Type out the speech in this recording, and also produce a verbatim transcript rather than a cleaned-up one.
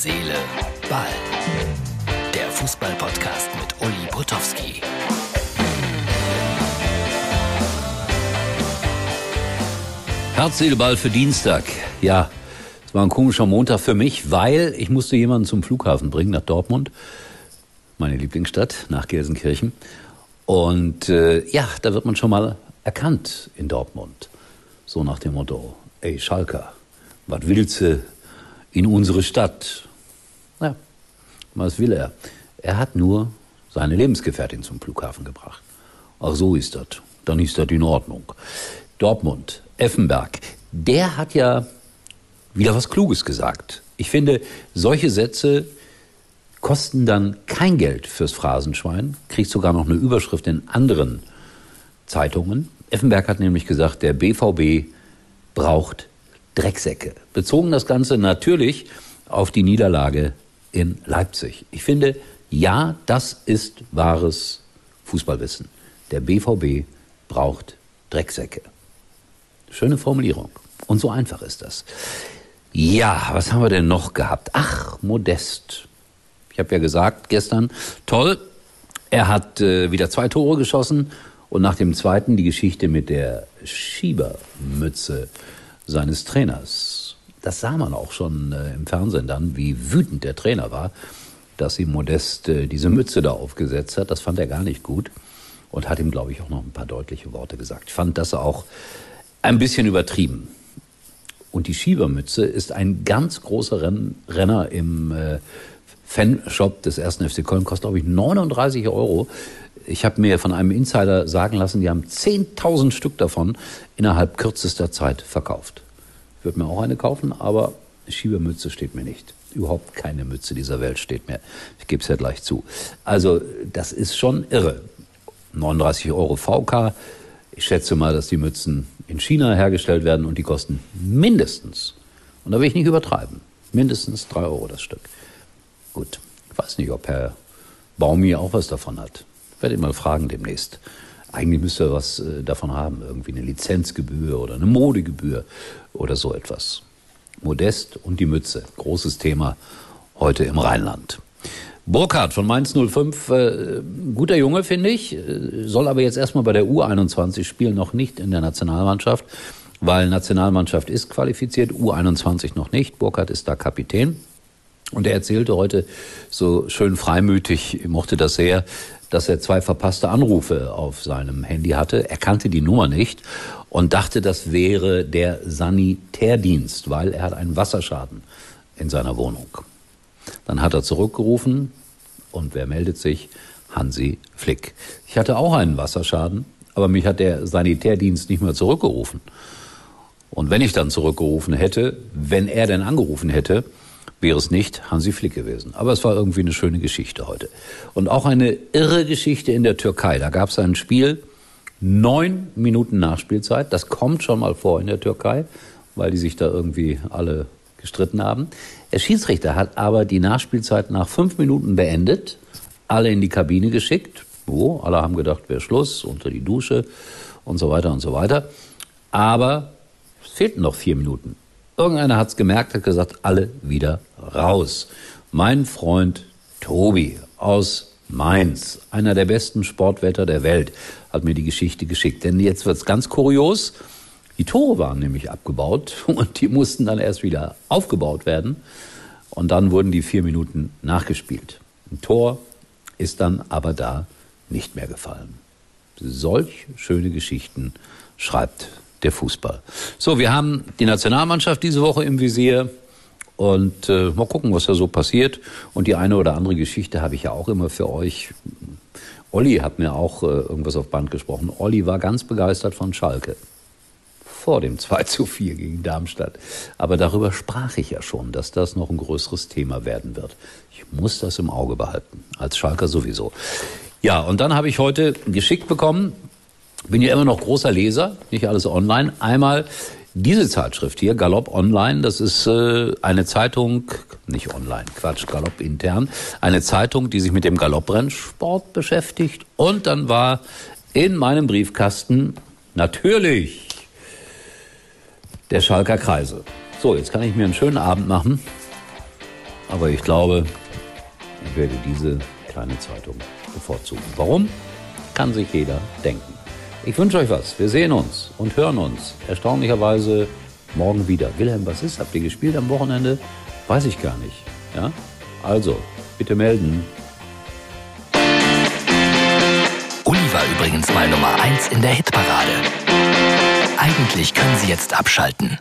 Seele, Ball. Der Fußball-Podcast mit Uli Potowski. Herz, Seele, Ball für Dienstag. Ja, es war ein komischer Montag für mich, weil ich musste jemanden zum Flughafen bringen nach Dortmund, meine Lieblingsstadt, nach Gelsenkirchen. Und äh, ja, da wird man schon mal erkannt in Dortmund. So nach dem Motto, ey Schalker, was willst du in unsere Stadt? Ja, was will er? Er hat nur seine Lebensgefährtin zum Flughafen gebracht. Ach, so ist das. Dann ist das in Ordnung. Dortmund, Effenberg, der hat ja wieder was Kluges gesagt. Ich finde, solche Sätze kosten dann kein Geld fürs Phrasenschwein, kriegt sogar noch eine Überschrift in anderen Zeitungen. Effenberg hat nämlich gesagt, der B V B braucht Drecksäcke. Bezogen das Ganze natürlich auf die Niederlage in Leipzig. Ich finde, ja, das ist wahres Fußballwissen. Der B V B braucht Drecksäcke. Schöne Formulierung. Und so einfach ist das. Ja, was haben wir denn noch gehabt? Ach, Modest. Ich habe ja gesagt gestern, toll, er hat äh, wieder zwei Tore geschossen. Und nach dem zweiten die Geschichte mit der Schiebermütze seines Trainers. Das sah man auch schon äh, im Fernsehen dann, wie wütend der Trainer war, dass ihm Modest äh, diese Mütze da aufgesetzt hat. Das fand er gar nicht gut und hat ihm, glaube ich, auch noch ein paar deutliche Worte gesagt. Ich fand das auch ein bisschen übertrieben. Und die Schiebermütze ist ein ganz großer Renn- Renner im äh, Fanshop des ersten F C Köln, kostet, glaube ich, neununddreißig Euro. Ich habe mir von einem Insider sagen lassen, die haben zehntausend Stück davon innerhalb kürzester Zeit verkauft. Ich würde mir auch eine kaufen, aber Schiebermütze steht mir nicht. Überhaupt keine Mütze dieser Welt steht mir. Ich gebe es ja gleich zu. Also das ist schon irre. neununddreißig Euro V K. Ich schätze mal, dass die Mützen in China hergestellt werden und die kosten mindestens, und da will ich nicht übertreiben, mindestens drei Euro das Stück. Gut, ich weiß nicht, ob Herr Baumi auch was davon hat. Ich werde ihn mal fragen demnächst. Eigentlich müsste er was davon haben, irgendwie eine Lizenzgebühr oder eine Modegebühr oder so etwas. Modest und die Mütze, großes Thema heute im Rheinland. Burkhardt von Mainz null fünf, äh, guter Junge, finde ich, soll aber jetzt erstmal bei der U einundzwanzig spielen, noch nicht in der Nationalmannschaft, weil Nationalmannschaft ist qualifiziert, U einundzwanzig noch nicht. Burkhardt ist da Kapitän. Und er erzählte heute so schön freimütig, ich mochte das sehr, dass er zwei verpasste Anrufe auf seinem Handy hatte. Er kannte die Nummer nicht und dachte, das wäre der Sanitärdienst, weil er hat einen Wasserschaden in seiner Wohnung. Dann hat er zurückgerufen und wer meldet sich? Hansi Flick. Ich hatte auch einen Wasserschaden, aber mich hat der Sanitärdienst nicht mehr zurückgerufen. Und wenn ich dann zurückgerufen hätte, wenn er denn angerufen hätte, wäre es nicht Hansi Flick gewesen. Aber es war irgendwie eine schöne Geschichte heute. Und auch eine irre Geschichte in der Türkei. Da gab es ein Spiel, neun Minuten Nachspielzeit. Das kommt schon mal vor in der Türkei, weil die sich da irgendwie alle gestritten haben. Der Schiedsrichter hat aber die Nachspielzeit nach fünf Minuten beendet, alle in die Kabine geschickt. Wo? Alle haben gedacht, wäre Schluss, unter die Dusche und so weiter und so weiter. Aber es fehlten noch vier Minuten. Irgendeiner hat's gemerkt, hat gesagt, alle wieder raus. Mein Freund Tobi aus Mainz, einer der besten Sportwetter der Welt, hat mir die Geschichte geschickt. Denn jetzt wird's ganz kurios. Die Tore waren nämlich abgebaut und die mussten dann erst wieder aufgebaut werden. Und dann wurden die vier Minuten nachgespielt. Ein Tor ist dann aber da nicht mehr gefallen. Solch schöne Geschichten schreibt der Fußball. So, wir haben die Nationalmannschaft diese Woche im Visier und äh, mal gucken, was da so passiert. Und die eine oder andere Geschichte habe ich ja auch immer für euch. Olli hat mir auch äh, irgendwas auf Band gesprochen. Olli war ganz begeistert von Schalke. Vor dem zwei zu vier gegen Darmstadt. Aber darüber sprach ich ja schon, dass das noch ein größeres Thema werden wird. Ich muss das im Auge behalten. Als Schalker sowieso. Ja, und dann habe ich heute geschickt bekommen, bin ja immer noch großer Leser, nicht alles online. Einmal diese Zeitschrift hier, Galopp Online, das ist äh, eine Zeitung, nicht online, Quatsch, Galopp intern, eine Zeitung, die sich mit dem Galopprennsport beschäftigt. Und dann war in meinem Briefkasten natürlich der Schalker Kreise. So, jetzt kann ich mir einen schönen Abend machen Aber ich glaube, ich werde diese kleine Zeitung bevorzugen. Warum? Kann sich jeder denken. Ich wünsche euch was. Wir sehen uns und hören uns. Erstaunlicherweise morgen wieder. Wilhelm, was ist? Habt ihr gespielt am Wochenende? Weiß ich gar nicht. Ja? Also, bitte melden. Uli war übrigens mal Nummer eins in der Hitparade. Eigentlich können Sie jetzt abschalten.